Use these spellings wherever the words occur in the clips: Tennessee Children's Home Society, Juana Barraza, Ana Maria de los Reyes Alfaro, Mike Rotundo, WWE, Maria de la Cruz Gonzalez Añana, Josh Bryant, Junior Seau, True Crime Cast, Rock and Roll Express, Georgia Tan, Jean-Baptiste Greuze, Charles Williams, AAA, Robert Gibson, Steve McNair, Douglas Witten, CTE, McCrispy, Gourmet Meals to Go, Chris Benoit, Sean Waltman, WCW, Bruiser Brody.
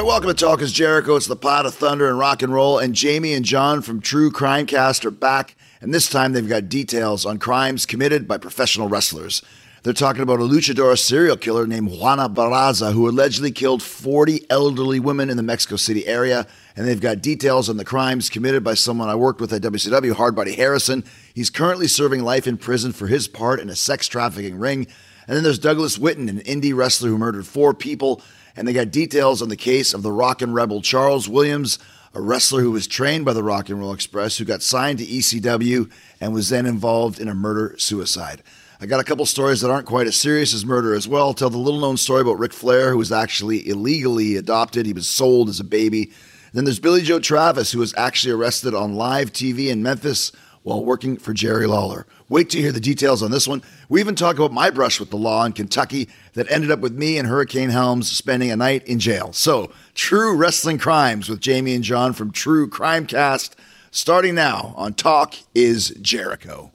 Welcome to Talk Is Jericho. It's the pot of thunder and rock and roll. And Jamie and John from True Crime Cast are back. And this time they've got details on crimes committed by professional wrestlers. They're talking about a luchador serial killer named Juana Barraza, who allegedly killed 40 elderly women in the Mexico City area. And they've got details on the crimes committed by someone I worked with at WCW, Hardbody Harrison. He's currently serving life in prison for his part in a sex trafficking ring. And then there's Douglas Witten, an indie wrestler who murdered 4 people. And they got details on the case of the Rockin' Rebel Charles Williams, a wrestler who was trained by the Rock and Roll Express, who got signed to ECW and was then involved in a murder-suicide. I got a couple stories that aren't quite as serious as murder as well. I'll tell the little-known story about Ric Flair, who was actually illegally adopted. He was sold as a baby. Then there's Billy Joe Travis, who was actually arrested on live TV in Memphis while working for Jerry Lawler. Wait to hear the details on this one. We even talk about my brush with the law in Kentucky that ended up with me and Hurricane Helms spending a night in jail. So, true wrestling crimes with Jamie and John from True Crime Cast, starting now on Talk Is Jericho.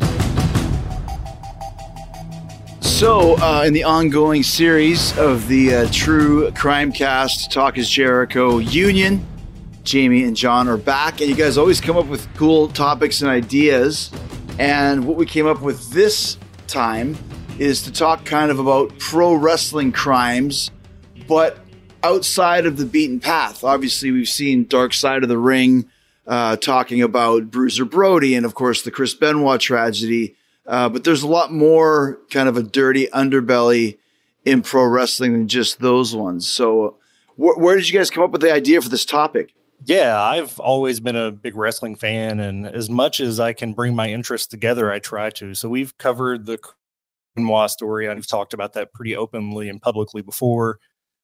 So, in the ongoing series of the True Crime Cast Talk Is Jericho Union, Jamie and John are back, and you guys always come up with cool topics and ideas. And what we came up with this time is to talk kind of about pro wrestling crimes, but outside of the beaten path. Obviously, we've seen Dark Side of the Ring talking about Bruiser Brody and, of course, the Chris Benoit tragedy. But there's a lot more kind of a dirty underbelly in pro wrestling than just those ones. So where did you guys come up with the idea for this topic? Yeah, I've always been a big wrestling fan, and as much as I can bring my interests together, I try to. So we've covered the Benoit story, and we've talked about that pretty openly and publicly before.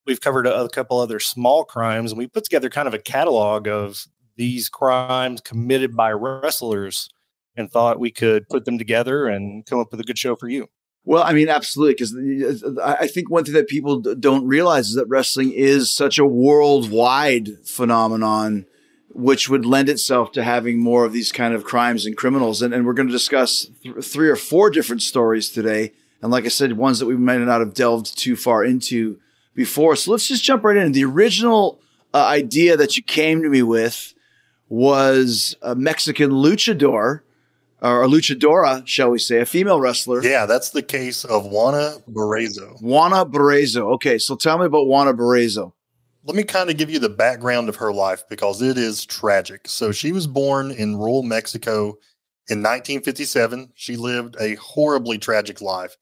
We've covered a couple other small crimes, and we put together kind of a catalog of these crimes committed by wrestlers and thought we could put them together and come up with a good show for you. Well, I mean, absolutely, because I think one thing that people don't realize is that wrestling is such a worldwide phenomenon, which would lend itself to having more of these kind of crimes and criminals. And we're going to discuss three or four different stories today. And like I said, ones that we might not have delved too far into before. So let's just jump right in. The original idea that you came to me with was a Mexican luchador, or a luchadora, shall we say, a female wrestler. Yeah, that's the case of Juana Barraza. Juana Barraza. Okay, so tell me about Juana Barraza. Let me kind of give you the background of her life because it is tragic. So she was born in rural Mexico in 1957. She lived a horribly tragic life,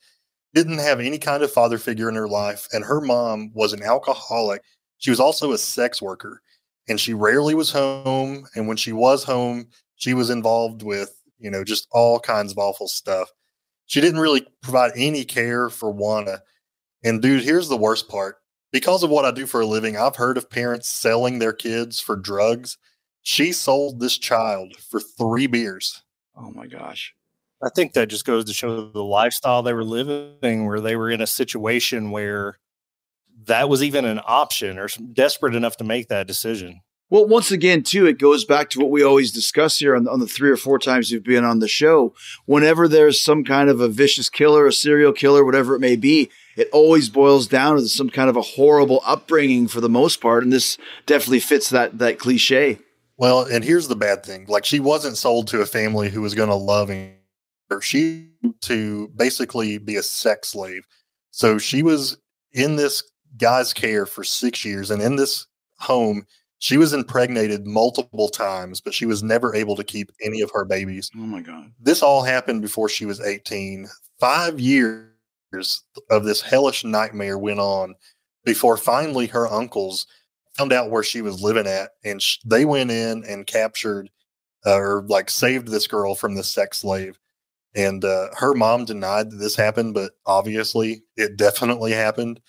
didn't have any kind of father figure in her life, and her mom was an alcoholic. She was also a sex worker, and she rarely was home. And when she was home, she was involved with, you know, just all kinds of awful stuff. She didn't really provide any care for Juana. And dude, here's the worst part. Because of what I do for a living, I've heard of parents selling their kids for drugs. She sold this child for 3 beers. Oh my gosh. I think that just goes to show the lifestyle they were living, where they were in a situation where that was even an option or desperate enough to make that decision. Well, once again, too, it goes back to what we always discuss here on the 3 or 4 times you've been on the show. Whenever there's some kind of a vicious killer, a serial killer, whatever it may be, it always boils down to some kind of a horrible upbringing for the most part. And this definitely fits that cliche. Well, and here's the bad thing. Like, she wasn't sold to a family who was going to love her. She to basically be a sex slave. So she was in this guy's care for 6 years. And in this home, she was impregnated multiple times, but she was never able to keep any of her babies. Oh, my God. This all happened before she was 18. 5 years of this hellish nightmare went on before finally her uncles found out where she was living at, and they went in and captured or saved this girl from the sex slave. And her mom denied that this happened, but obviously it definitely happened.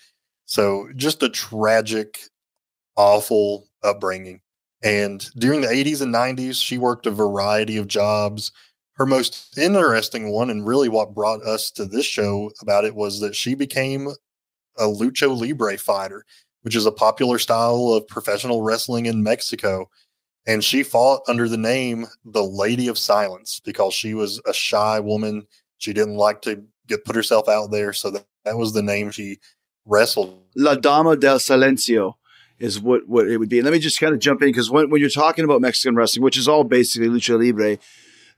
So just a tragic, awful upbringing. And during the 80s and 90s, she worked a variety of jobs. Her most interesting one, and really what brought us to this show about it, was that she became a lucha libre fighter, which is a popular style of professional wrestling in Mexico. And she fought under the name the Lady of Silence because she was a shy woman. She didn't like to put herself out there. So that was the name she wrestled. La Dama del Silencio is what it would be. And let me just kind of jump in, because when you're talking about Mexican wrestling, which is all basically lucha libre,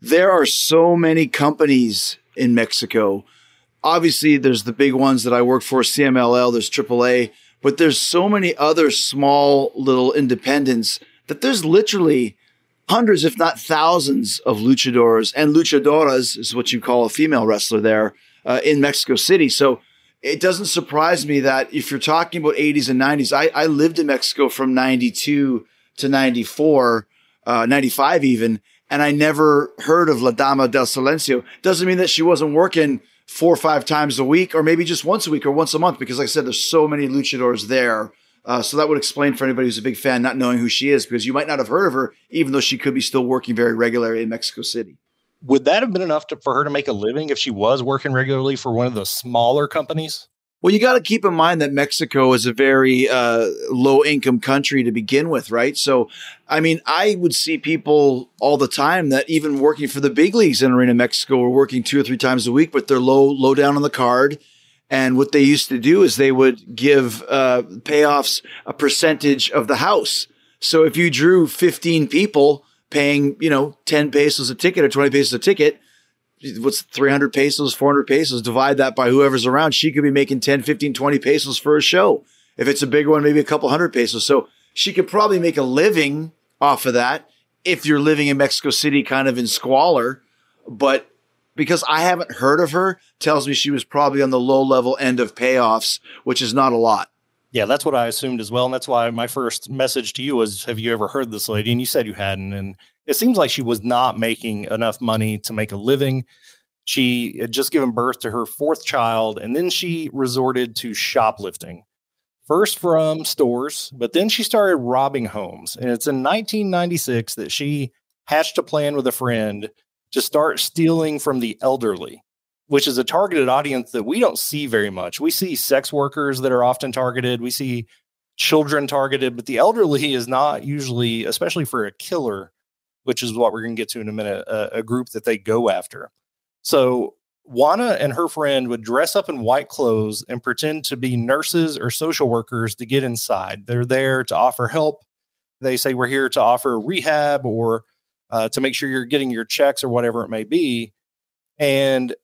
there are so many companies in Mexico. Obviously, there's the big ones that I work for, CMLL, there's AAA, but there's so many other small little independents that there's literally hundreds, if not thousands, of luchadors and luchadoras, is what you call a female wrestler there, in Mexico City. So it doesn't surprise me that if you're talking about 80s and 90s, I lived in Mexico from 92 to 94, 95 even, and I never heard of La Dama del Silencio. Doesn't mean that she wasn't working 4 or 5 times a week, or maybe just once a week or once a month, because like I said, there's so many luchadors there. So that would explain for anybody who's a big fan not knowing who she is, because you might not have heard of her, even though she could be still working very regularly in Mexico City. Would that have been enough for her to make a living if she was working regularly for one of the smaller companies? Well, you got to keep in mind that Mexico is a very low-income country to begin with, right? So, I mean, I would see people all the time that even working for the big leagues in Arena Mexico were working 2 or 3 times a week, but they're low down on the card. And what they used to do is they would give payoffs a percentage of the house. So if you drew 15 people paying, 10 pesos a ticket or 20 pesos a ticket, what's 300 pesos, 400 pesos, divide that by whoever's around. She could be making 10, 15, 20 pesos for a show. If it's a big one, maybe a couple hundred pesos. So she could probably make a living off of that if you're living in Mexico City kind of in squalor. But because I haven't heard of her tells me she was probably on the low level end of payoffs, which is not a lot. Yeah, that's what I assumed as well. And that's why my first message to you was, have you ever heard this lady? And you said you hadn't. And it seems like she was not making enough money to make a living. She had just given birth to her 4th child, and then she resorted to shoplifting. First from stores, but then she started robbing homes. And it's in 1996 that she hatched a plan with a friend to start stealing from the elderly, which is a targeted audience that we don't see very much. We see sex workers that are often targeted. We see children targeted, but the elderly is not usually, especially for a killer, which is what we're going to get to in a minute, a group that they go after. So Juana and her friend would dress up in white clothes and pretend to be nurses or social workers to get inside. They're there to offer help. They say, we're here to offer rehab or to make sure you're getting your checks or whatever it may be. And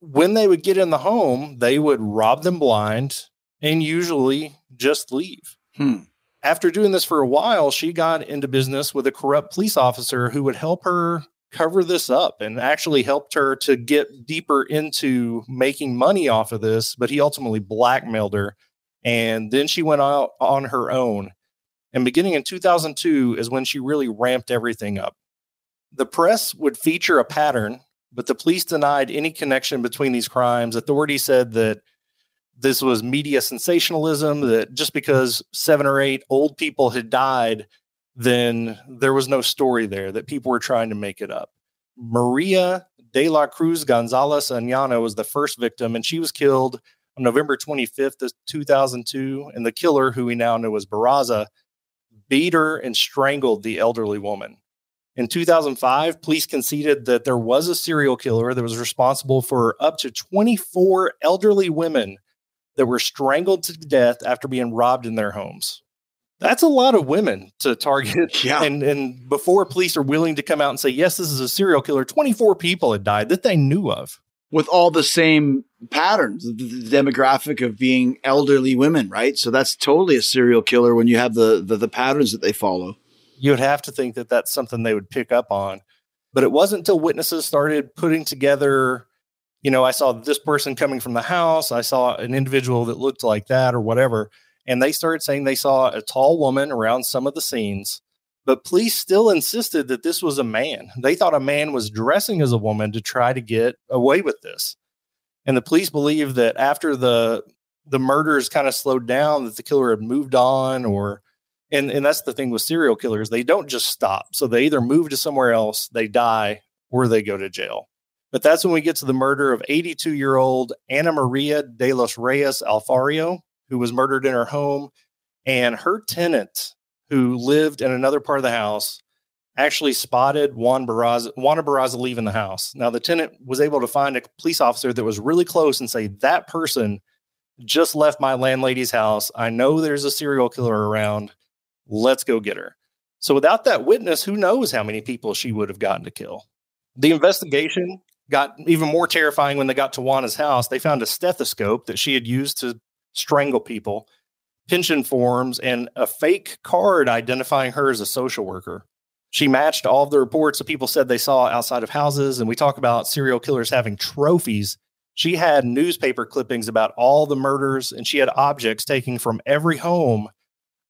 when they would get in the home, they would rob them blind and usually just leave. After doing this for a while, she got into business with a corrupt police officer who would help her cover this up and actually helped her to get deeper into making money off of this. But he ultimately blackmailed her. And then she went out on her own. And beginning in 2002 is when she really ramped everything up. The press would feature a pattern, but the police denied any connection between these crimes. Authorities said that this was media sensationalism, that just because 7 or 8 old people had died, then there was no story there, that people were trying to make it up. Maria de la Cruz Gonzalez Añana was the first victim, and she was killed on November 25th of 2002. And the killer, who we now know as Barraza, beat her and strangled the elderly woman. In 2005, police conceded that there was a serial killer that was responsible for up to 24 elderly women that were strangled to death after being robbed in their homes. That's a lot of women to target. Yeah. And before police are willing to come out and say, yes, this is a serial killer, 24 people had died that they knew of. With all the same patterns, the demographic of being elderly women, right? So that's totally a serial killer when you have the patterns that they follow. You would have to think that that's something they would pick up on. But it wasn't until witnesses started putting together, you know, I saw this person coming from the house. I saw an individual that looked like that or whatever. And they started saying they saw a tall woman around some of the scenes, but police still insisted that this was a man. They thought a man was dressing as a woman to try to get away with this. And the police believed that after the murders kind of slowed down, that the killer had moved on or, and that's the thing with serial killers. They don't just stop. So they either move to somewhere else, they die, or they go to jail. But that's when we get to the murder of 82-year-old Ana Maria de los Reyes Alfaro, who was murdered in her home, and her tenant who lived in another part of the house actually spotted Juana Barraza leaving the house. Now the tenant was able to find a police officer that was really close and say, that person just left my landlady's house. I know there's a serial killer around. Let's go get her. So without that witness, who knows how many people she would have gotten to kill. The investigation got even more terrifying when they got to Juana's house. They found a stethoscope that she had used to strangle people, pension forms, and a fake card identifying her as a social worker. She matched all of the reports that people said they saw outside of houses. And we talk about serial killers having trophies. She had newspaper clippings about all the murders, and she had objects taken from every home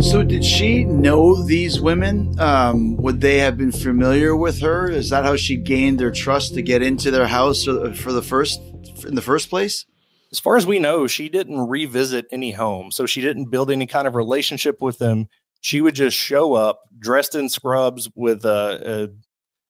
So did she know these women? Would they have been familiar with her? Is that how she gained their trust to get into their house in the first place? As far as we know, she didn't revisit any home. So she didn't build any kind of relationship with them. She would just show up dressed in scrubs with an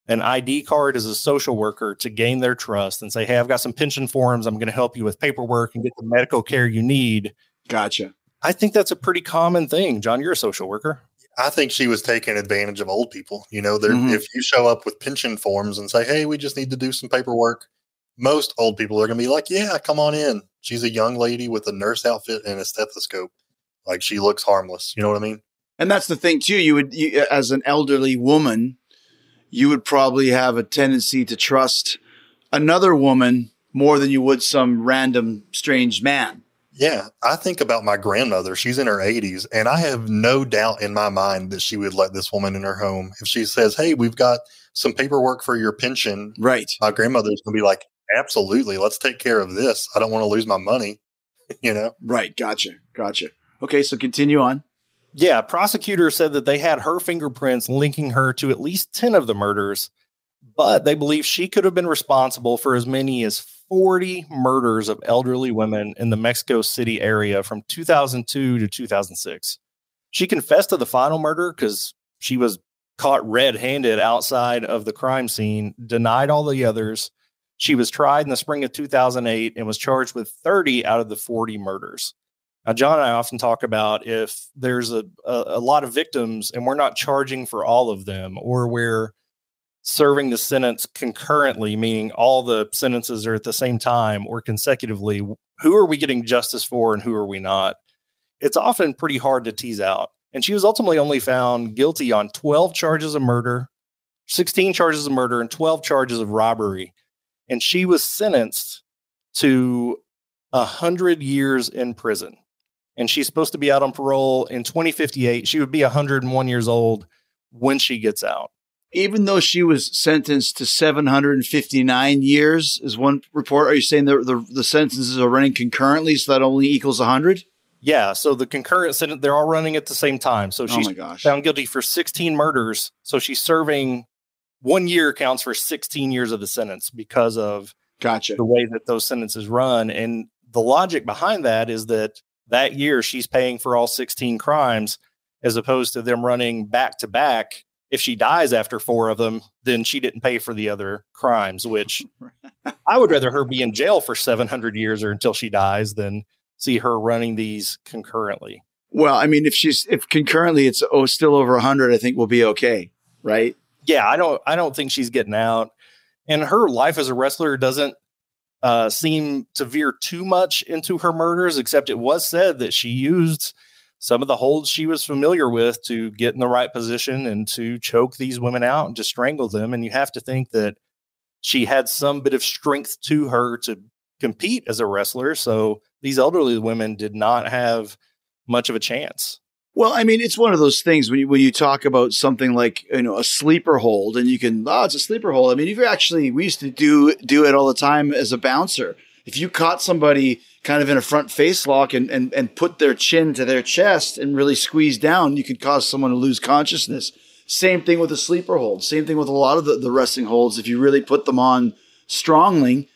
ID card as a social worker to gain their trust and say, hey, I've got some pension forms. I'm going to help you with paperwork and get the medical care you need. Gotcha. I think that's a pretty common thing. John, you're a social worker. I think she was taking advantage of old people. You know, if you show up with pension forms and say, hey, we just need to do some paperwork, most old people are going to be like, yeah, come on in. She's a young lady with a nurse outfit and a stethoscope. Like, she looks harmless. You know what I mean? And that's the thing, too. You, as an elderly woman, you would probably have a tendency to trust another woman more than you would some random strange man. Yeah, I think about my grandmother. She's in her 80s, and I have no doubt in my mind that she would let this woman in her home. If she says, hey, we've got some paperwork for your pension, right? My grandmother's going to be like, absolutely, let's take care of this. I don't want to lose my money, you know? Right, gotcha. Okay, so continue on. Yeah, prosecutors said that they had her fingerprints linking her to at least 10 of the murders, but they believe she could have been responsible for as many as 40 murders of elderly women in the Mexico City area from 2002 to 2006. She confessed to the final murder because she was caught red-handed outside of the crime scene, denied all the others. She was tried in the spring of 2008 and was charged with 30 out of the 40 murders. Now, John and I often talk about if there's a lot of victims and we're not charging for all of them, or we're serving the sentence concurrently, meaning all the sentences are at the same time or consecutively, who are we getting justice for and who are we not? It's often pretty hard to tease out. And she was ultimately only found guilty on 12 charges of murder, 16 charges of murder, and 12 charges of robbery. And she was sentenced to 100 years in prison. And she's supposed to be out on parole in 2058. She would be 101 years old when she gets out. Even though she was sentenced to 759 years, is one report. Are you saying the sentences are running concurrently, so that only equals 100? Yeah. So the concurrent sentence, they're all running at the same time. So she's found guilty for 16 murders. So she's serving 1 year counts for 16 years of the sentence because of the way that those sentences run. And the logic behind that is that that year she's paying for all 16 crimes as opposed to them running back to back. If she dies after four of them, then she didn't pay for the other crimes, which I would rather her be in jail for 700 years or until she dies than see her running these concurrently. Well, I mean, if concurrently it's still over 100, I think we'll be okay, right? Yeah, I don't think she's getting out. And her life as a wrestler doesn't seem to veer too much into her murders, except it was said that she used some of the holds she was familiar with to get in the right position and to choke these women out and to strangle them. And you have to think that she had some bit of strength to her to compete as a wrestler. So these elderly women did not have much of a chance. Well, I mean, it's one of those things when you talk about something like, you know, a sleeper hold, and you can, it's a sleeper hold. I mean, if you actually, we used to do it all the time as a bouncer. If you caught somebody kind of in a front face lock and put their chin to their chest and really squeeze down, you could cause someone to lose consciousness. Same thing with a sleeper hold. Same thing with a lot of the wrestling holds. If you really put them on strongly,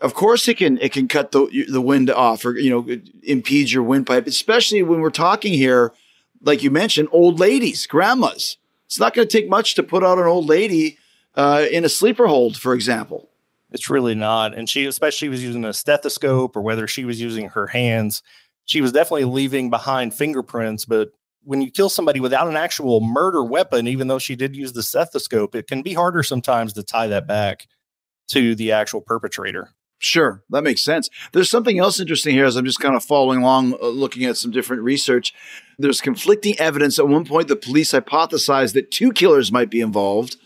of course it can cut the wind off or, you know, impede your windpipe, especially when we're talking here, like you mentioned, old ladies, grandmas. It's not going to take much to put out an old lady in a sleeper hold, for example. It's really not. And especially was using a stethoscope or whether she was using her hands, she was definitely leaving behind fingerprints. But when you kill somebody without an actual murder weapon, even though she did use the stethoscope, it can be harder sometimes to tie that back to the actual perpetrator. Sure. That makes sense. There's something else interesting here as I'm just kind of following along, looking at some different research. There's conflicting evidence. At one point, the police hypothesized that two killers might be involved.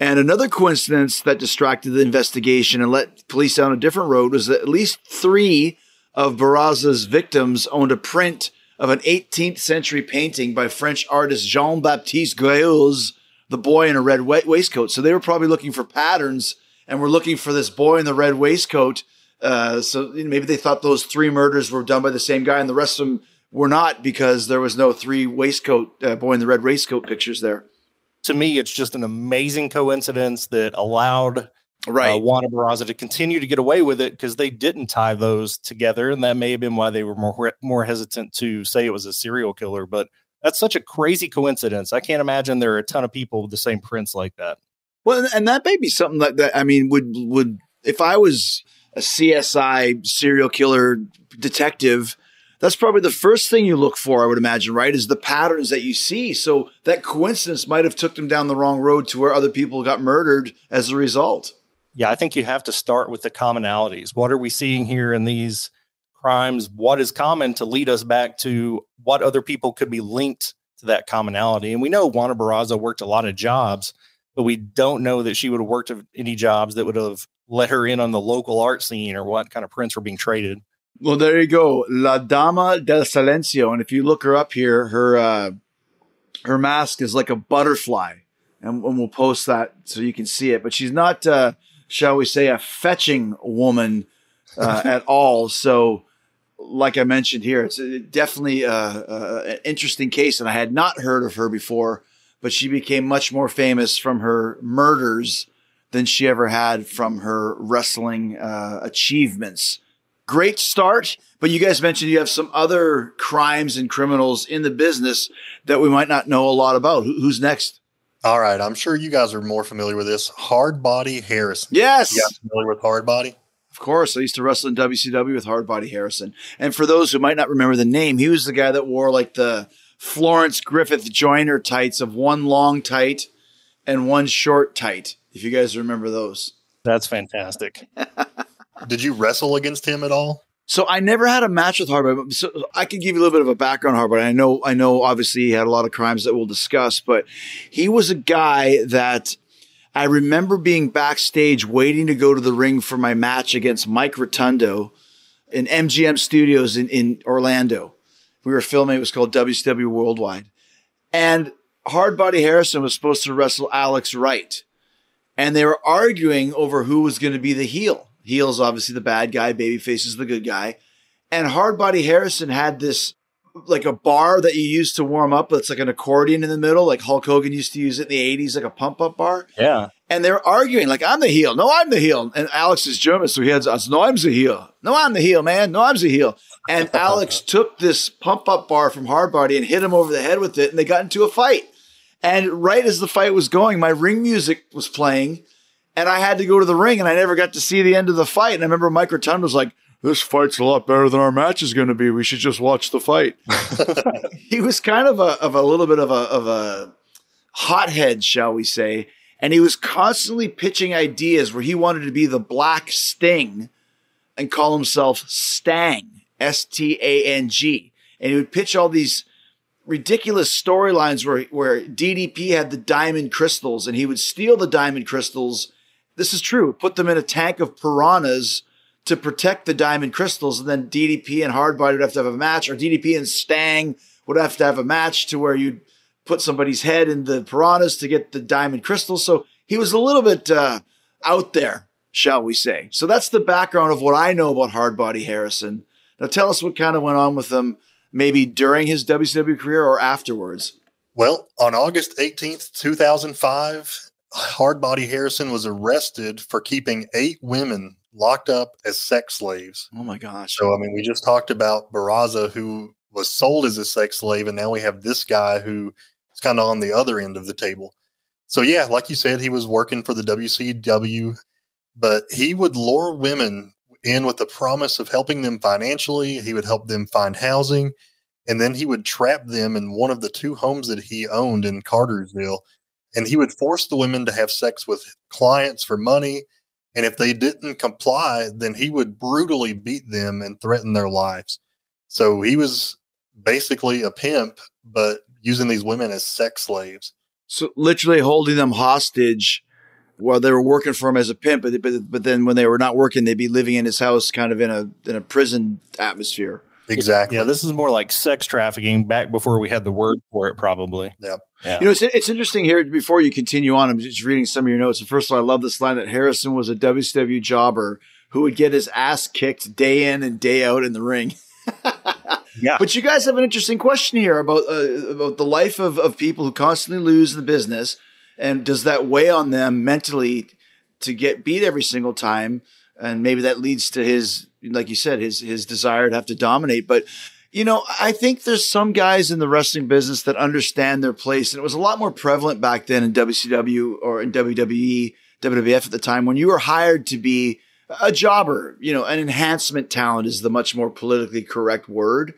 And another coincidence that distracted the investigation and let police down a different road was that at least three of Barraza's victims owned a print of an 18th century painting by French artist Jean-Baptiste Greuze, the boy in a red waistcoat. So they were probably looking for patterns and were looking for this boy in the red waistcoat. So maybe they thought those three murders were done by the same guy and the rest of them were not because there was no three waistcoat, boy in the red waistcoat pictures there. To me, it's just an amazing coincidence that allowed Juana Barraza to continue to get away with it because they didn't tie those together. And that may have been why they were more hesitant to say it was a serial killer. But that's such a crazy coincidence. I can't imagine there are a ton of people with the same prints like that. Well, and that may be something that I mean, would if I was a CSI serial killer detective, that's probably the first thing you look for, I would imagine, right, is the patterns that you see. So that coincidence might have took them down the wrong road to where other people got murdered as a result. Yeah, I think you have to start with the commonalities. What are we seeing here in these crimes? What is common to lead us back to what other people could be linked to that commonality? And we know Juana Barraza worked a lot of jobs, but we don't know that she would have worked any jobs that would have let her in on the local art scene or what kind of prints were being traded. Well, there you go. La Dama del Silencio. And if you look her up here, her mask is like a butterfly. And we'll post that so you can see it. But she's not, shall we say, a fetching woman at all. So like I mentioned here, it's definitely an interesting case. And I had not heard of her before, but she became much more famous from her murders than she ever had from her wrestling achievements. Great start, but you guys mentioned you have some other crimes and criminals in the business that we might not know a lot about. Who's next? All right. I'm sure you guys are more familiar with this. Hardbody Harrison. Yes. You guys familiar with Hardbody? Of course. I used to wrestle in WCW with Hardbody Harrison. And for those who might not remember the name, he was the guy that wore like the Florence Griffith Joyner tights of one long tight and one short tight, if you guys remember those. That's fantastic. Did you wrestle against him at all? So I never had a match with Hardbody. So I can give you a little bit of a background on Hardbody. I know obviously he had a lot of crimes that we'll discuss, but he was a guy that I remember being backstage waiting to go to the ring for my match against Mike Rotundo in MGM Studios in Orlando. We were filming. It was called WCW Worldwide. And Hardbody Harrison was supposed to wrestle Alex Wright. And they were arguing over who was going to be the heel. Heel's obviously the bad guy, babyface is the good guy. And Hardbody Harrison had this like a bar that you use to warm up. It's like an accordion in the middle. Like Hulk Hogan used to use it in the 80s, like a pump up bar. Yeah. And they're arguing like, I'm the heel. No, I'm the heel. And Alex is German. So he had us. No, I'm the heel. No, I'm the heel, man. No, I'm the heel. And Alex took this pump up bar from Hardbody and hit him over the head with it. And they got into a fight. And right as the fight was going, my ring music was playing and I had to go to the ring and I never got to see the end of the fight. And I remember Mike Rotunda was like, this fight's a lot better than our match is going to be. We should just watch the fight. He was kind of a little bit of a hothead, shall we say. And he was constantly pitching ideas where he wanted to be the Black Sting and call himself Stang, S-T-A-N-G. And he would pitch all these ridiculous storylines where DDP had the diamond crystals and he would steal the diamond crystals. This is true. Put them in a tank of piranhas to protect the diamond crystals. And then DDP and Hardbody would have to have a match, or DDP and Stang would have to have a match to where you'd put somebody's head in the piranhas to get the diamond crystals. So he was a little bit out there, shall we say. So that's the background of what I know about Hardbody Harrison. Now tell us what kind of went on with him maybe during his WCW career or afterwards. Well, on August 18th, 2005, Hardbody Harrison was arrested for keeping 8 women locked up as sex slaves. Oh, my gosh. So, I mean, we just talked about Barraza, who was sold as a sex slave, and now we have this guy who is kind of on the other end of the table. So, yeah, like you said, he was working for the WCW, but he would lure women in with the promise of helping them financially. He would help them find housing, and then he would trap them in one of the 2 homes that he owned in Cartersville, and he would force the women to have sex with clients for money. And if they didn't comply, then he would brutally beat them and threaten their lives. So he was basically a pimp, but using these women as sex slaves. So literally holding them hostage while they were working for him as a pimp, but then when they were not working, they'd be living in his house kind of in a prison atmosphere. Exactly. Yeah, this is more like sex trafficking back before we had the word for it, probably. Yep. Yeah. You know, it's interesting here, before you continue on, I'm just reading some of your notes. And first of all, I love this line that Harrison was a WCW jobber who would get his ass kicked day in and day out in the ring. Yeah. But you guys have an interesting question here about the life of people who constantly lose the business. And does that weigh on them mentally to get beat every single time? And maybe that leads to his, like you said, his desire to have to dominate. But, you know, I think there's some guys in the wrestling business that understand their place. And it was a lot more prevalent back then in WCW or in WWE, WWF at the time, when you were hired to be a jobber, you know, an enhancement talent is the much more politically correct word.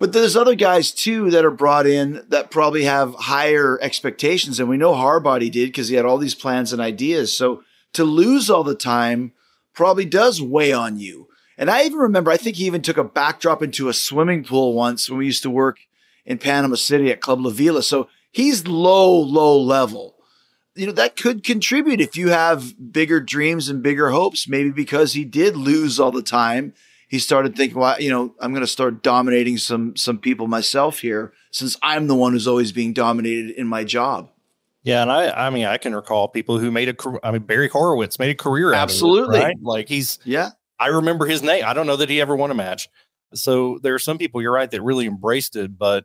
But there's other guys, too, that are brought in that probably have higher expectations. And we know Hardbody did, because he had all these plans and ideas. So to lose all the time probably does weigh on you. And I even remember, I think he even took a backdrop into a swimming pool once when we used to work in Panama City at Club La Vila. So he's low, low level. You know, that could contribute if you have bigger dreams and bigger hopes, maybe because he did lose all the time. He started thinking, well, you know, I'm going to start dominating some people myself here, since I'm the one who's always being dominated in my job. Yeah, and I mean, I can recall people who made Barry Horowitz made a career out of it. Absolutely. Right? Like I remember his name. I don't know that he ever won a match. So there are some people, you're right, that really embraced it. But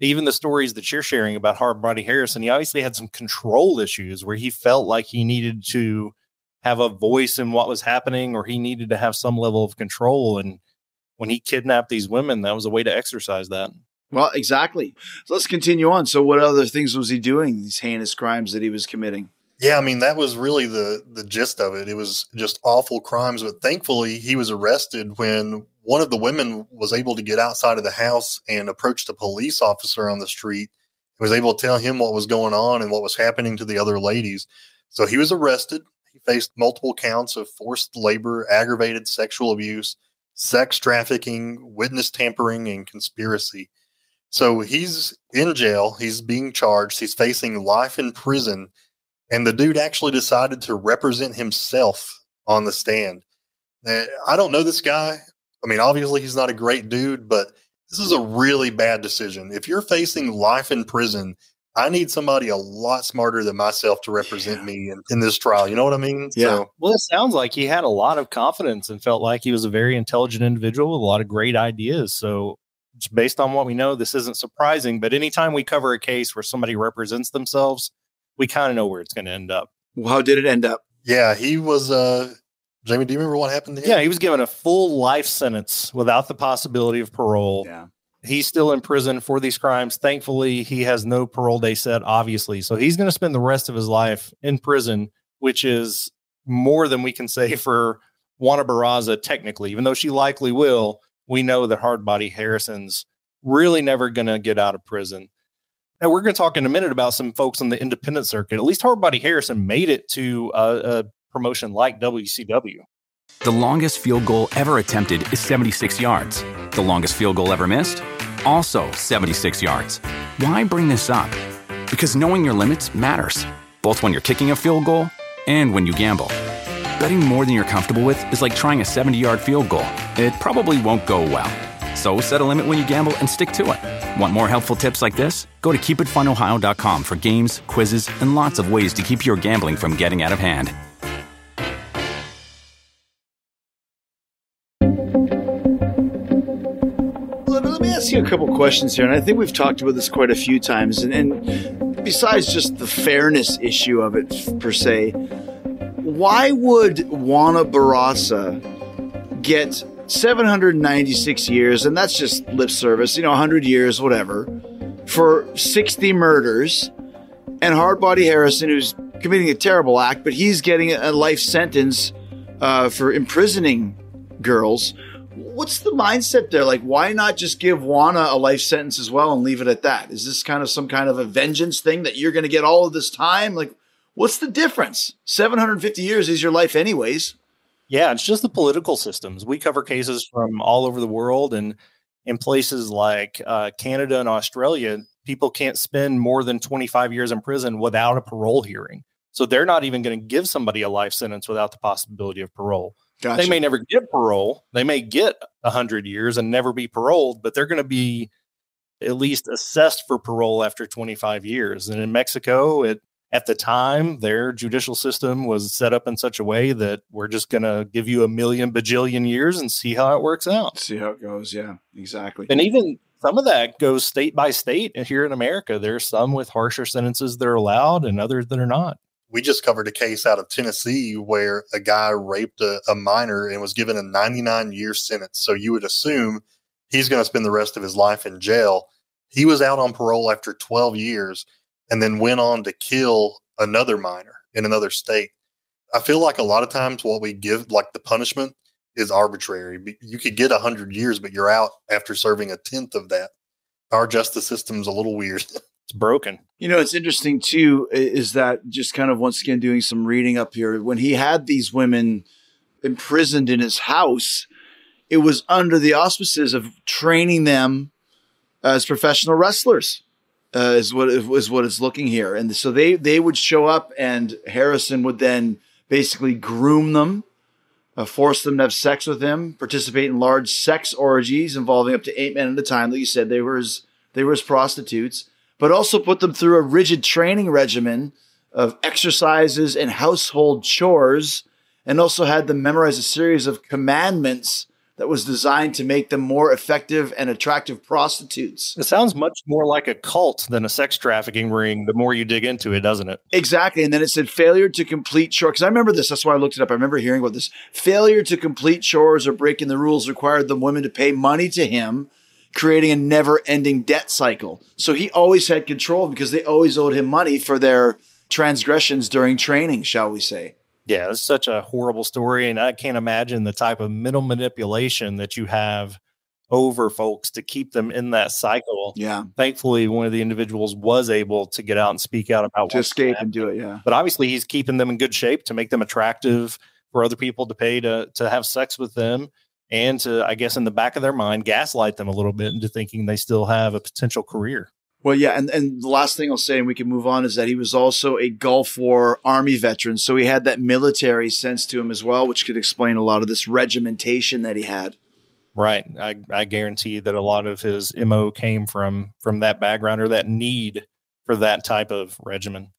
even the stories that you're sharing about Hardbody Harrison, he obviously had some control issues where he felt like he needed to have a voice in what was happening, or he needed to have some level of control. And when he kidnapped these women, that was a way to exercise that. Well, exactly. So let's continue on. So what other things was he doing, these heinous crimes that he was committing? Yeah, I mean, that was really the gist of it. It was just awful crimes. But thankfully, he was arrested when one of the women was able to get outside of the house and approached a police officer on the street. He was able to tell him what was going on and what was happening to the other ladies. So he was arrested. He faced multiple counts of forced labor, aggravated sexual abuse, sex trafficking, witness tampering, and conspiracy. So he's in jail. He's being charged. He's facing life in prison. And the dude actually decided to represent himself on the stand. I don't know this guy. I mean, obviously he's not a great dude, but this is a really bad decision. If you're facing life in prison, I need somebody a lot smarter than myself to represent me in this trial. You know what I mean? Yeah. So, well, it sounds like he had a lot of confidence and felt like he was a very intelligent individual with a lot of great ideas. So It's based on what we know. This isn't surprising, but anytime we cover a case where somebody represents themselves, we kind of know where it's going to end up. Well, how did it end up? Yeah, he was, Jamie, do you remember what happened to him? Yeah, he was given a full life sentence without the possibility of parole. Yeah. He's still in prison for these crimes. Thankfully, he has no parole day set, obviously. So he's going to spend the rest of his life in prison, which is more than we can say for Juana Barraza, technically, even though she likely will. We know that Hardbody Harrison's really never going to get out of prison. Now, we're going to talk in a minute about some folks on the independent circuit. At least Hardbody Harrison made it to a promotion like WCW. The longest field goal ever attempted is 76 yards. The longest field goal ever missed? Also 76 yards. Why bring this up? Because knowing your limits matters, both when you're kicking a field goal and when you gamble. Betting more than you're comfortable with is like trying a 70-yard field goal. It probably won't go well. So set a limit when you gamble and stick to it. Want more helpful tips like this? Go to keepitfunohio.com for games, quizzes, and lots of ways to keep your gambling from getting out of hand. Let me ask you a couple questions here, and I think we've talked about this quite a few times. And besides just the fairness issue of it per se, why would Juana Barraza get 796 years, and that's just lip service, 100 years, whatever, for 60 murders, and Hardbody Harrison, who's committing a terrible act, but he's getting a life sentence for imprisoning girls? What's the mindset there? Like, why not just give Juana a life sentence as well and leave it at that? Is this kind of some kind of a vengeance thing that you're going to get all of this time? Like, what's the difference? 750 years is your life anyways. Yeah, it's just the political systems. We cover cases from all over the world, and in places like Canada and Australia, people can't spend more than 25 years in prison without a parole hearing. So they're not even going to give somebody a life sentence without the possibility of parole. Gotcha. They may never get parole. They may get 100 years and never be paroled, but they're going to be at least assessed for parole after 25 years. And in Mexico, at the time, their judicial system was set up in such a way that we're just going to give you a million bajillion years and see how it works out. See how it goes. Yeah, exactly. And even some of that goes state by state. And here in America, there are some with harsher sentences that are allowed and others that are not. We just covered a case out of Tennessee where a guy raped a minor and was given a 99-year sentence. So you would assume he's going to spend the rest of his life in jail. He was out on parole after 12 years. And then went on to kill another minor in another state. I feel like a lot of times what we give, like the punishment, is arbitrary. You could get 100 years, but you're out after serving a tenth of that. Our justice system's a little weird. It's broken. It's interesting too, is that just kind of once again doing some reading up here. When he had these women imprisoned in his house, it was under the auspices of training them as professional wrestlers. Is what it's looking here. And so they would show up, and Harrison would then basically groom them, force them to have sex with him, participate in large sex orgies involving up to 8 men at a time. Like you said, they were his prostitutes, but also put them through a rigid training regimen of exercises and household chores, and also had them memorize a series of commandments that was designed to make them more effective and attractive prostitutes. It sounds much more like a cult than a sex trafficking ring the more you dig into it, doesn't it? Exactly. And then it said failure to complete chores. Because I remember this. That's why I looked it up. I remember hearing about this. Failure to complete chores or breaking the rules required the women to pay money to him, creating a never-ending debt cycle. So he always had control because they always owed him money for their transgressions during training, shall we say. Yeah, it's such a horrible story, and I can't imagine the type of mental manipulation that you have over folks to keep them in that cycle. Yeah. Thankfully, one of the individuals was able to get out and speak out about to escape and do it, yeah. But obviously, he's keeping them in good shape to make them attractive for other people to pay to have sex with them and to, I guess, in the back of their mind, gaslight them a little bit into thinking they still have a potential career. Well, yeah, and the last thing I'll say, and we can move on, is that he was also a Gulf War Army veteran, so he had that military sense to him as well, which could explain a lot of this regimentation that he had. Right. I guarantee that a lot of his MO came from that background or that need for that type of regimen.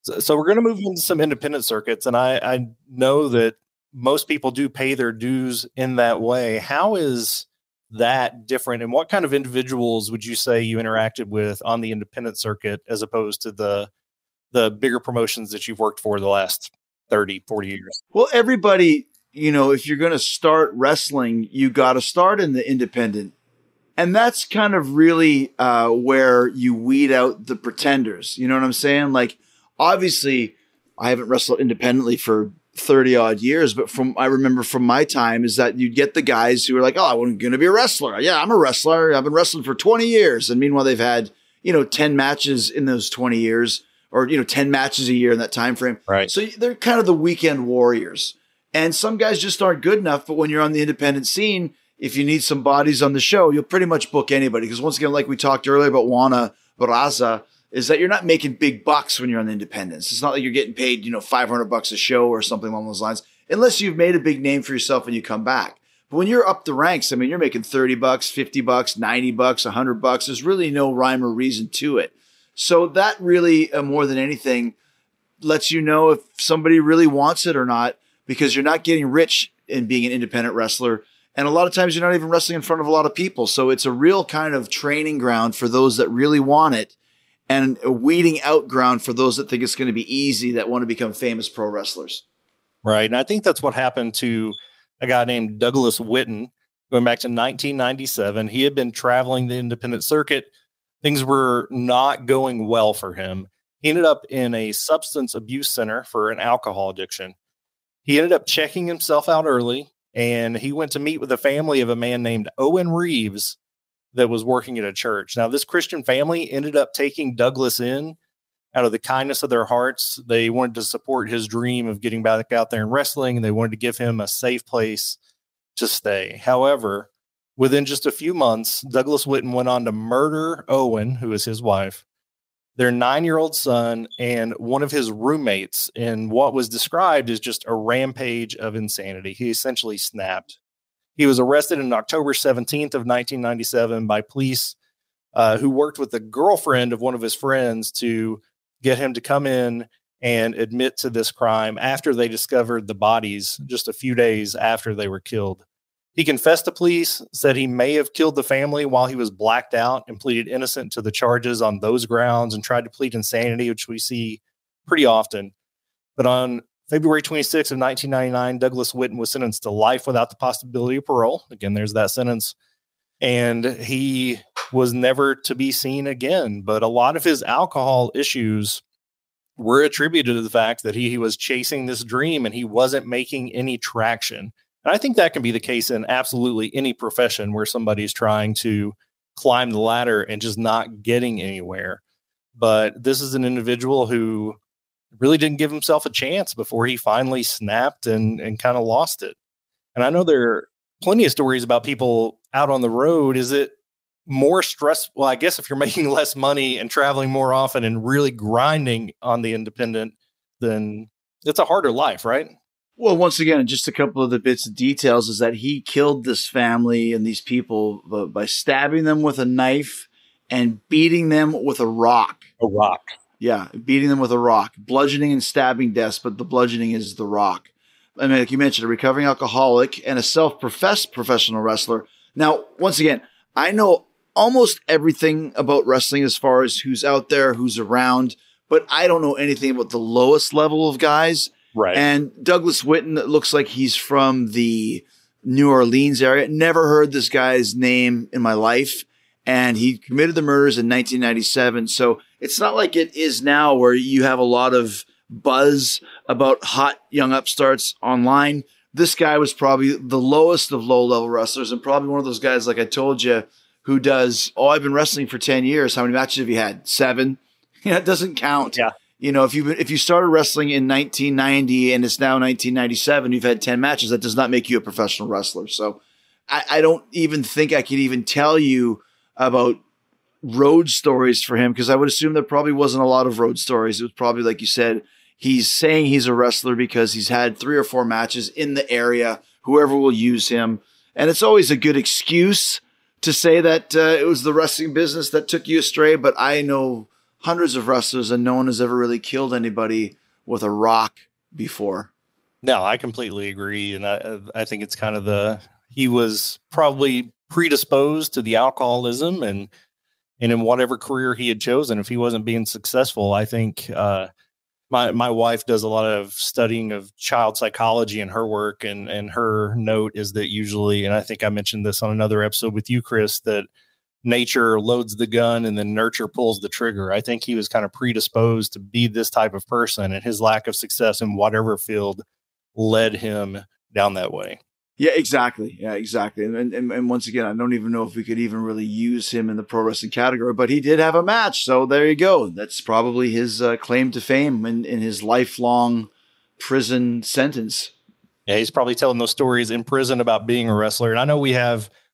So we're going to move into some independent circuits, and I know that most people do pay their dues in that way. How is that different? And what kind of individuals would you say you interacted with on the independent circuit as opposed to the bigger promotions that you've worked for the last 30, 40 years? Well, everybody, you know, if you're going to start wrestling, you got to start in the independent. And that's kind of really where you weed out the pretenders. You know what I'm saying? Like, obviously, I haven't wrestled independently for 30 odd years, but I remember from my time is that you'd get the guys who were like, oh, I'm going to be a wrestler. Yeah, I'm a wrestler. I've been wrestling for 20 years. And meanwhile, they've had, 10 matches in those 20 years or, 10 matches a year in that time frame. Right. So they're kind of the weekend warriors. And some guys just aren't good enough. But when you're on the independent scene, if you need some bodies on the show, you'll pretty much book anybody. Because once again, like we talked earlier about Juana Barraza, is that you're not making big bucks when you're on the independents. It's not like you're getting paid, $500 a show or something along those lines, unless you've made a big name for yourself and you come back. But when you're up the ranks, I mean, you're making $30, $50, $90, $100. There's really no rhyme or reason to it. So that really, more than anything, lets you know if somebody really wants it or not, because you're not getting rich in being an independent wrestler. And a lot of times you're not even wrestling in front of a lot of people. So it's a real kind of training ground for those that really want it, and a weeding out ground for those that think it's going to be easy, that want to become famous pro wrestlers. Right. And I think that's what happened to a guy named Douglas Witten going back to 1997. He had been traveling the independent circuit. Things were not going well for him. He ended up in a substance abuse center for an alcohol addiction. He ended up checking himself out early, and he went to meet with the family of a man named Owen Reeves that was working at a church. Now, this Christian family ended up taking Douglas in out of the kindness of their hearts. They wanted to support his dream of getting back out there and wrestling, and they wanted to give him a safe place to stay. However, within just a few months, Douglas Witten went on to murder Owen, who is his wife, their 9-year-old son, and one of his roommates in what was described as just a rampage of insanity. He essentially snapped. He was arrested on October 17th of 1997 by police who worked with the girlfriend of one of his friends to get him to come in and admit to this crime after they discovered the bodies just a few days after they were killed. He confessed to police, said he may have killed the family while he was blacked out, and pleaded innocent to the charges on those grounds and tried to plead insanity, which we see pretty often. But on February 26th of 1999, Douglas Witten was sentenced to life without the possibility of parole. Again, there's that sentence. And he was never to be seen again. But a lot of his alcohol issues were attributed to the fact that he was chasing this dream and he wasn't making any traction. And I think that can be the case in absolutely any profession where somebody's trying to climb the ladder and just not getting anywhere. But this is an individual who really didn't give himself a chance before he finally snapped and kind of lost it. And I know there are plenty of stories about people out on the road. Is it more stressful? Well, I guess if you're making less money and traveling more often and really grinding on the independent, then it's a harder life, right? Well, once again, just a couple of the bits of details is that he killed this family and these people by stabbing them with a knife and beating them with a rock. A rock. Yeah, beating them with a rock, bludgeoning and stabbing deaths, but the bludgeoning is the rock. I mean, like you mentioned, a recovering alcoholic and a self-professed professional wrestler. Now, once again, I know almost everything about wrestling as far as who's out there, who's around, but I don't know anything about the lowest level of guys. Right. And Douglas Witten, it looks like he's from the New Orleans area. Never heard this guy's name in my life. And he committed the murders in 1997. So it's not like it is now where you have a lot of buzz about hot young upstarts online. This guy was probably the lowest of low-level wrestlers and probably one of those guys, like I told you, who does, oh, I've been wrestling for 10 years. How many matches have you had? 7? Yeah, it doesn't count. Yeah. If you started wrestling in 1990 and it's now 1997, you've had 10 matches. That does not make you a professional wrestler. So I don't even think I could even tell you about road stories for him, because I would assume there probably wasn't a lot of road stories. It was probably, like you said, he's saying he's a wrestler because he's had 3 or 4 matches in the area, whoever will use him. And it's always a good excuse to say that it was the wrestling business that took you astray. But I know hundreds of wrestlers and no one has ever really killed anybody with a rock before. No, I completely agree. And I think it's kind of he was probably predisposed to the alcoholism and in whatever career he had chosen, if he wasn't being successful. I think my wife does a lot of studying of child psychology in her work, and her note is that usually, and I think I mentioned this on another episode with you, Chris, that nature loads the gun and then nurture pulls the trigger. I think he was kind of predisposed to be this type of person, and his lack of success in whatever field led him down that way. Yeah, exactly. Yeah, exactly. And once again, I don't even know if we could even really use him in the pro wrestling category, but he did have a match. So there you go. That's probably his claim to fame in his lifelong prison sentence. Yeah, he's probably telling those stories in prison about being a wrestler. And I know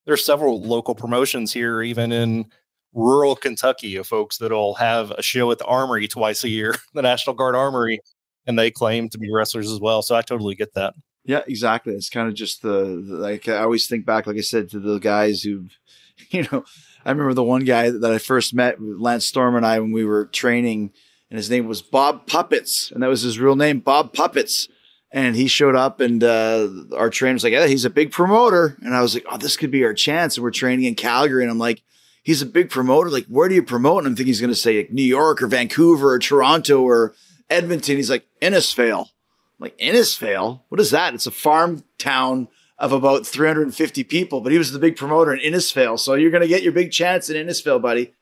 there's several local promotions here, even in rural Kentucky, of folks that'll have a show at the Armory twice a year, the National Guard Armory, and they claim to be wrestlers as well. So I totally get that. Yeah, exactly. It's kind of just like I always think back, like I said, to the guys who, I remember the one guy that I first met, Lance Storm and I, when we were training, and his name was Bob Puppets. And that was his real name, Bob Puppets. And he showed up, and our trainer was like, yeah, he's a big promoter. And I was like, oh, this could be our chance. And we're training in Calgary. And I'm like, he's a big promoter. Like, where do you promote? And I'm thinking he's going to say like New York or Vancouver or Toronto or Edmonton. He's like, Innisfail. Like, Innisfail? What is that? It's a farm town of about 350 people, but he was the big promoter in Innisfail. So you're going to get your big chance in Innisfail, buddy.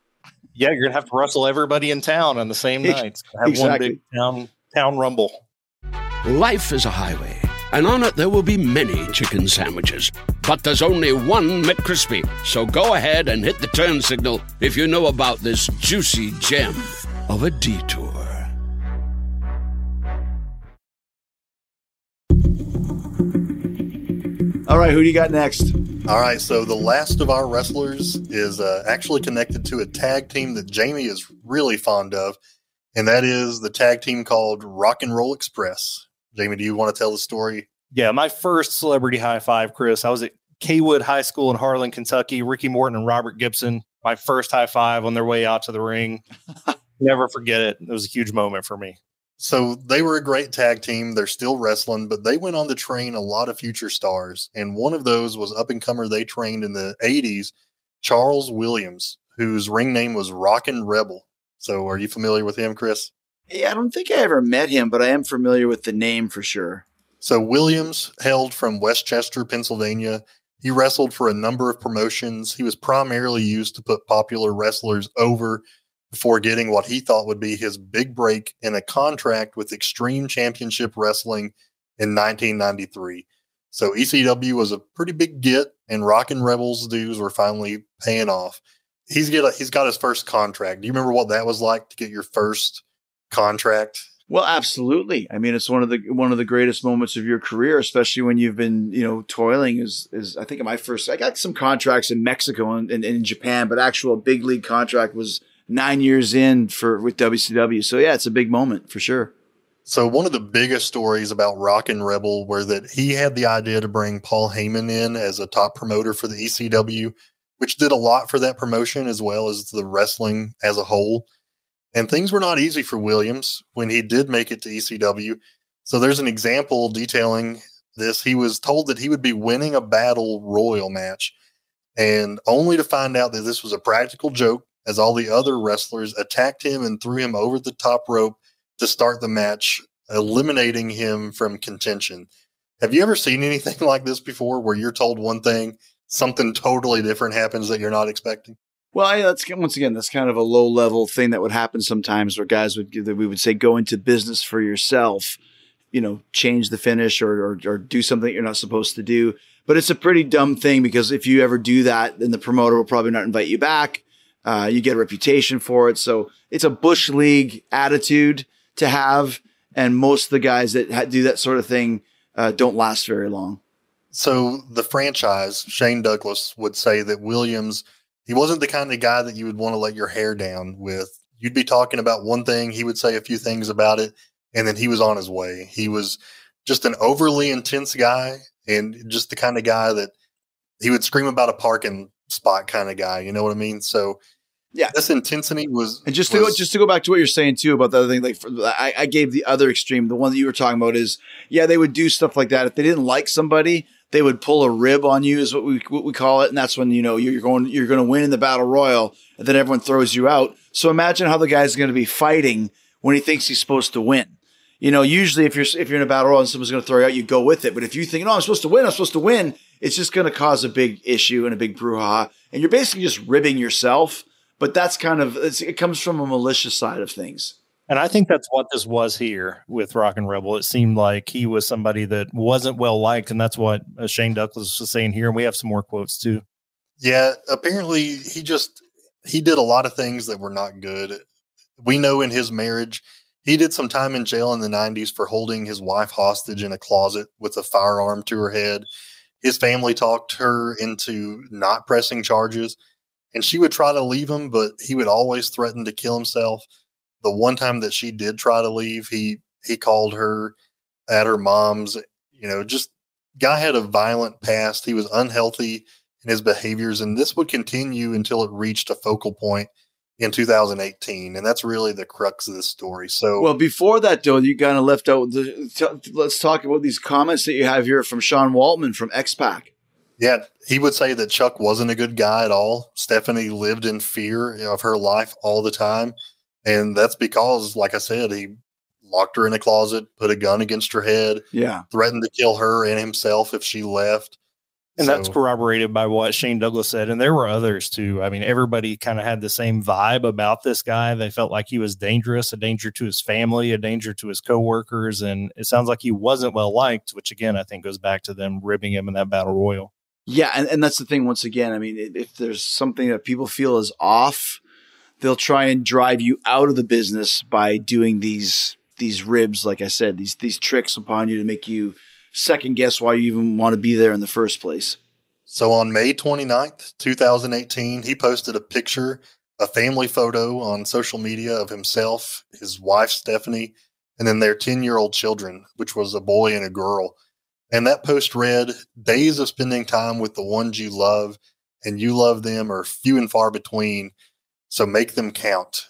Yeah, you're going to have to wrestle everybody in town on the same night. Have exactly. One big town rumble. Life is a highway, and on it there will be many chicken sandwiches. But there's only one McCrispy. So go ahead and hit the turn signal if you know about this juicy gem of a detour. All right, who do you got next? All right, so the last of our wrestlers is actually connected to a tag team that Jamie is really fond of, and that is the tag team called Rock and Roll Express. Jamie, do you want to tell the story? Yeah, my first celebrity high five, Chris. I was at Kaywood High School in Harlan, Kentucky. Ricky Morton and Robert Gibson, my first high five on their way out to the ring. Never forget it. It was a huge moment for me. So they were a great tag team. They're still wrestling, but they went on to train a lot of future stars. And one of those was up-and-comer they trained in the 80s, Charles Williams, whose ring name was Rockin' Rebel. So are you familiar with him, Chris? Yeah, I don't think I ever met him, but I am familiar with the name for sure. So Williams hailed from Westchester, Pennsylvania. He wrestled for a number of promotions. He was primarily used to put popular wrestlers over before getting what he thought would be his big break in a contract with Extreme Championship Wrestling in 1993. So ECW was a pretty big get, and Rockin' Rebel's dues were finally paying off. He's got his first contract. Do you remember what that was like to get your first contract? Well, absolutely. I mean, it's one of the greatest moments of your career, especially when you've been, toiling is I think I got some contracts in Mexico and in Japan, but actual big league contract was 9 years in with WCW. So yeah, it's a big moment for sure. So one of the biggest stories about Rockin' Rebel were that he had the idea to bring Paul Heyman in as a top promoter for the ECW, which did a lot for that promotion as well as the wrestling as a whole. And things were not easy for Williams when he did make it to ECW. So there's an example detailing this. He was told that he would be winning a battle royal match, and only to find out that this was a practical joke, as all the other wrestlers attacked him and threw him over the top rope to start the match, eliminating him from contention. Have you ever seen anything like this before, where you're told one thing, something totally different happens that you're not expecting? Well, that's kind of a low level thing that would happen sometimes, where guys we would say, go into business for yourself, change the finish or do something you're not supposed to do. But it's a pretty dumb thing, because if you ever do that, then the promoter will probably not invite you back. You get a reputation for it. So it's a Bush League attitude to have. And most of the guys that do that sort of thing don't last very long. So the franchise, Shane Douglas, would say that Williams, he wasn't the kind of guy that you would want to let your hair down with. You'd be talking about one thing, he would say a few things about it, and then he was on his way. He was just an overly intense guy, and just the kind of guy that he would scream about a parking spot kind of guy. You know what I mean? So yeah, this intensity was, and just to go back to what you're saying too about the other thing, like I gave the other extreme. The one that you were talking about is, yeah, they would do stuff like that. If they didn't like somebody, they would pull a rib on you, is what we call it, and that's when, you know, you're going to win in the battle royal, and then everyone throws you out. So imagine how the guy's going to be fighting when he thinks he's supposed to win. You know, usually if you're in a battle royal and someone's going to throw you out, you go with it. But if you think, no, I'm supposed to win, it's just going to cause a big issue and a big brouhaha, and you're basically just ribbing yourself. But that's kind of, it comes from a malicious side of things. And I think that's what this was here with Rockin' Rebel. It seemed like he was somebody that wasn't well liked, and that's what Shane Douglas was saying here. And we have some more quotes too. Yeah, apparently he did a lot of things that were not good. We know in his marriage, he did some time in jail in the 90s for holding his wife hostage in a closet with a firearm to her head. His family talked her into not pressing charges, and she would try to leave him, but he would always threaten to kill himself. The one time that she did try to leave, he called her at her mom's. You know, just guy had a violent past. He was unhealthy in his behaviors, and this would continue until it reached a focal point in 2018, and that's really the crux of this story. So, well, before that though, you kind of left out. Let's talk about these comments that you have here from Sean Waltman from XPAC. Yeah, he would say that Chuck wasn't a good guy at all. Stephanie lived in fear of her life all the time. And that's because, like I said, he locked her in a closet, put a gun against her head, threatened to kill her and himself if she left. And so, that's corroborated by what Shane Douglas said. And there were others too. I mean, everybody kind of had the same vibe about this guy. They felt like he was dangerous, a danger to his family, a danger to his coworkers. And it sounds like he wasn't well liked, which again, I think goes back to them ribbing him in that battle royal. Yeah. And that's the thing. Once again, I mean, if there's something that people feel is off, they'll try and drive you out of the business by doing these ribs, like I said, these tricks upon you to make you second guess why you even want to be there in the first place. So on May 29th, 2018, he posted a picture, a family photo on social media of himself, his wife, Stephanie, and then their 10-year-old children, which was a boy and a girl. And that post read, "Days of spending time with the ones you love and you love them are few and far between. So make them count."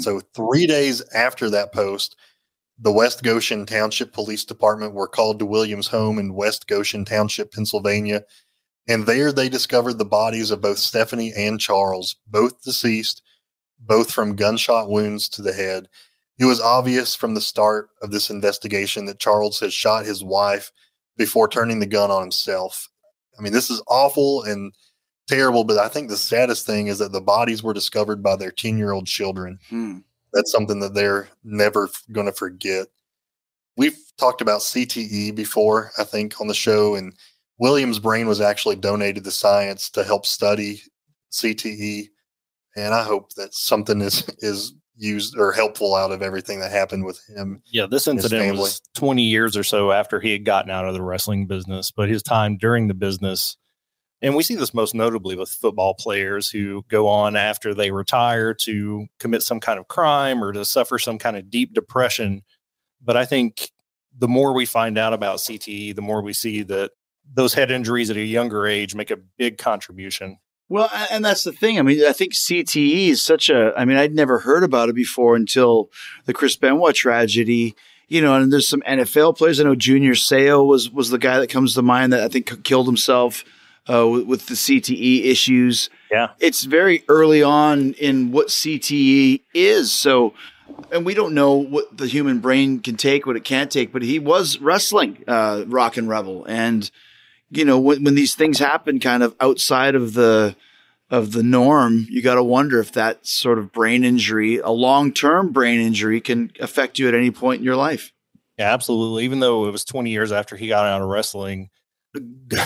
So 3 days after that post, the West Goshen Township Police Department were called to Williams' home in West Goshen Township, Pennsylvania. And there they discovered the bodies of both Stephanie and Charles, both deceased, both from gunshot wounds to the head. It was obvious from the start of this investigation that Charles had shot his wife before turning the gun on himself. I mean, this is awful and terrible, but I think the saddest thing is that the bodies were discovered by their 10-year-old children. That's something that they're never going to forget. We've talked about CTE before, I think, on the show, and William's brain was actually donated to science to help study CTE, and I hope that something is used or helpful out of everything that happened with him. Yeah, this incident was 20 years or so after he had gotten out of the wrestling business, but his time during the business. And we see this most notably with football players who go on after they retire to commit some kind of crime or to suffer some kind of deep depression. But I think the more we find out about CTE, the more we see that those head injuries at a younger age make a big contribution. Well, and that's the thing. I mean, I think CTE is I'd never heard about it before until the Chris Benoit tragedy. You know, and there's some NFL players. I know Junior Seau was the guy that comes to mind that I think killed himself with the CTE issues. Yeah. It's very early on in what CTE is. So, and we don't know what the human brain can take, what it can't take, but he was wrestling, Rockin' Rebel. And, you know, when these things happen kind of outside of the norm, you got to wonder if that sort of brain injury, a long-term brain injury, can affect you at any point in your life. Yeah, absolutely. Even though it was 20 years after he got out of wrestling,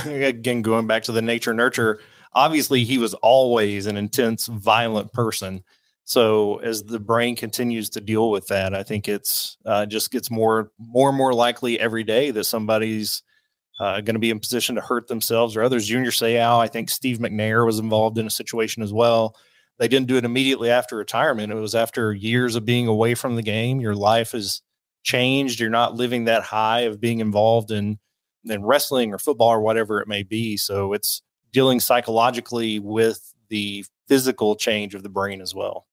again, going back to the nature nurture, obviously he was always an intense, violent person. So as the brain continues to deal with that, I think it's just gets more and more likely every day that somebody's going to be in position to hurt themselves or others. Junior Seau, I think Steve McNair was involved in a situation as well. They didn't do it immediately after retirement. It was after years of being away from the game. Your life has changed. You're not living that high of being involved in wrestling or football or whatever it may be. So it's dealing psychologically with the physical change of the brain as well.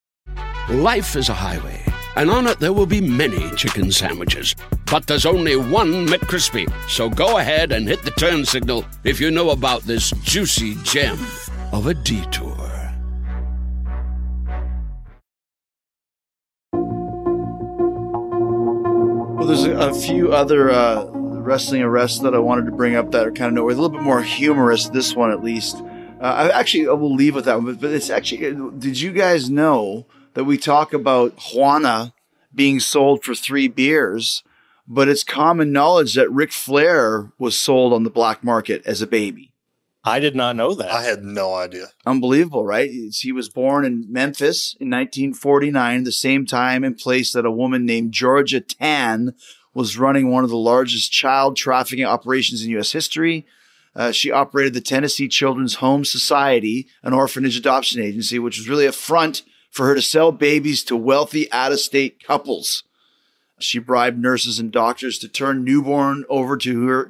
Life is a highway, and on it there will be many chicken sandwiches. But there's only one McCrispy, so go ahead and hit the turn signal if you know about this juicy gem of a detour. Well, there's a few other wrestling arrests that I wanted to bring up that are kind of noteworthy, a little bit more humorous, this one at least. I will leave with that one, but it's actually, did you guys know that we talk about Juana being sold for 3 beers, but it's common knowledge that Ric Flair was sold on the black market as a baby? I did not know that. I had no idea. Unbelievable, right? He was born in Memphis in 1949, the same time and place that a woman named Georgia Tan was running one of the largest child trafficking operations in U.S. history. She operated the Tennessee Children's Home Society, an orphanage adoption agency, which was really a front for her to sell babies to wealthy out-of-state couples. She bribed nurses and doctors to turn newborn over to her,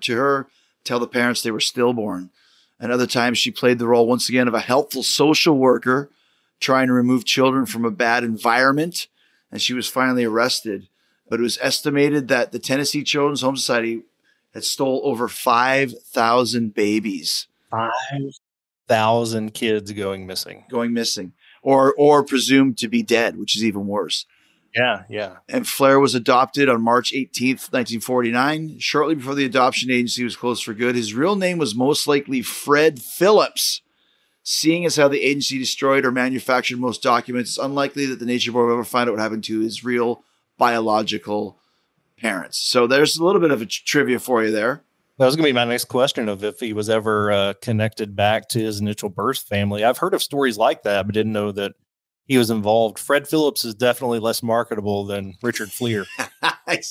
tell the parents they were stillborn. And other times she played the role, once again, of a helpful social worker trying to remove children from a bad environment. And she was finally arrested. But it was estimated that the Tennessee Children's Home Society had stole over 5,000 babies. 5,000 kids going missing. Or presumed to be dead, which is even worse. Yeah. And Flair was adopted on March 18th, 1949. Shortly before the adoption agency was closed for good, his real name was most likely Fred Phillips. Seeing as how the agency destroyed or manufactured most documents, it's unlikely that the Nature Board will ever find out what happened to his real biological parents. So there's a little bit of a trivia for you there. That was going to be my next question, of if he was ever connected back to his initial birth family. I've heard of stories like that, but didn't know that he was involved. Fred Phillips is definitely less marketable than Richard Fleer.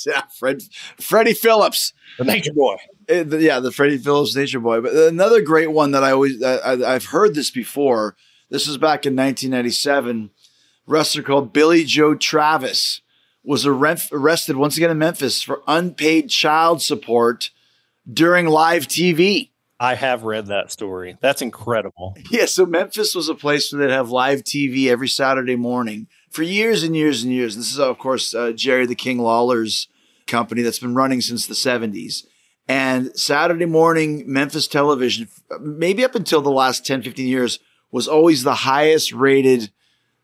Yeah, Freddie Phillips, the Nature Boy. The Freddie Phillips Nature Boy. But another great one that I've heard this before. This was back in 1997. A wrestler called Billy Joe Travis was arrested once again in Memphis for unpaid child support during live TV. I have read that story. That's incredible. Yeah, so Memphis was a place where they'd have live TV every Saturday morning for years and years and years. This is, of course, Jerry the King Lawler's company that's been running since the 70s. And Saturday morning Memphis television, maybe up until the last 10, 15 years, was always the highest rated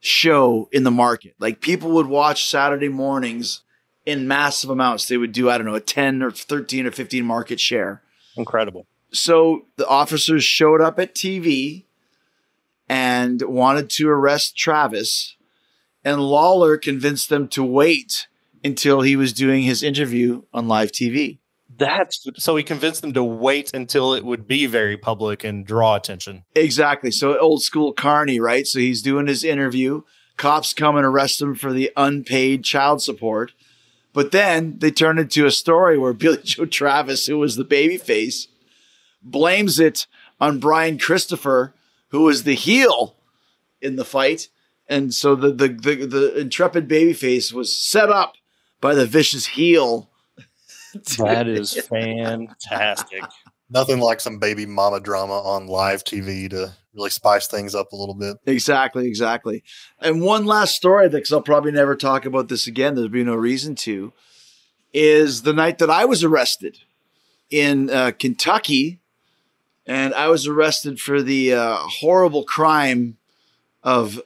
show in the market. Like, people would watch Saturday mornings in massive amounts. They would do, I don't know, a 10 or 13 or 15 market share. Incredible. So the officers showed up at TV and wanted to arrest Travis, and Lawler convinced them to wait until he was doing his interview on live TV. So he convinced them to wait until it would be very public and draw attention. Exactly. So old school carny, right? So he's doing his interview. Cops come and arrest him for the unpaid child support. But then they turn into a story where Billy Joe Travis, who was the babyface, blames it on Brian Christopher, who was the heel in the fight. And so the intrepid babyface was set up by the vicious heel. That is fantastic. Nothing like some baby mama drama on live TV to really spice things up a little bit. Exactly. And one last story, because I'll probably never talk about this again, there'll be no reason to, is the night that I was arrested in Kentucky. And I was arrested for the horrible crime of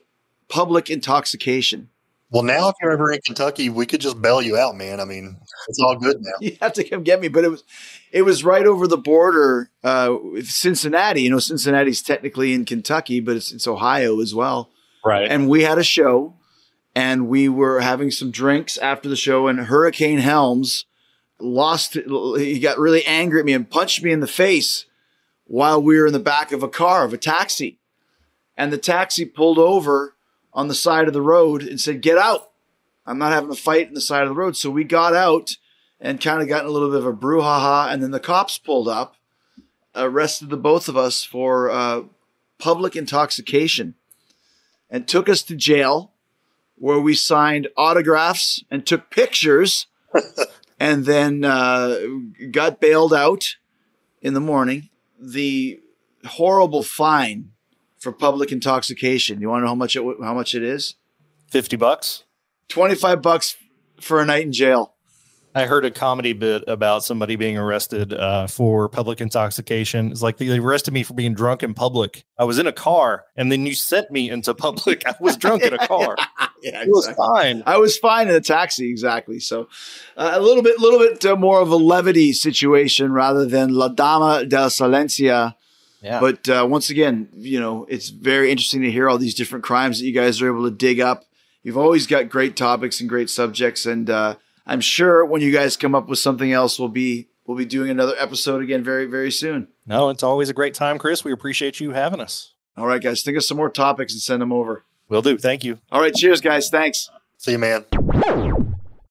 public intoxication. Well, now if you're ever in Kentucky, we could just bail you out, man. I mean, it's all good now. You have to come get me. But it was right over the border with Cincinnati. You know, Cincinnati's technically in Kentucky, but it's Ohio as well. Right. And we had a show, and we were having some drinks after the show, and Hurricane Helms he got really angry at me and punched me in the face while we were in the back of a car, of a taxi. And the taxi pulled over on the side of the road and said, "Get out. I'm not having a fight on the side of the road." So we got out and kind of got in a little bit of a brouhaha. And then the cops pulled up, arrested the both of us for public intoxication, and took us to jail, where we signed autographs and took pictures and then got bailed out in the morning. The horrible fine for public intoxication. You want to know how much it is? $50. $25 for a night in jail. I heard a comedy bit about somebody being arrested for public intoxication. It's like they arrested me for being drunk in public. I was in a car, and then you sent me into public. I was drunk in a car. Yeah, exactly. It was fine. I was fine in a taxi, exactly. So a little bit more of a levity situation rather than La Dama del Silencio. Yeah. But once again, you know, it's very interesting to hear all these different crimes that you guys are able to dig up. You've always got great topics and great subjects, and I'm sure when you guys come up with something else, we'll be doing another episode again very, very soon. No, it's always a great time, Chris. We appreciate you having us. All right, guys. Think of some more topics and send them over. Will do. Thank you. All right. Cheers, guys. Thanks. See you, man.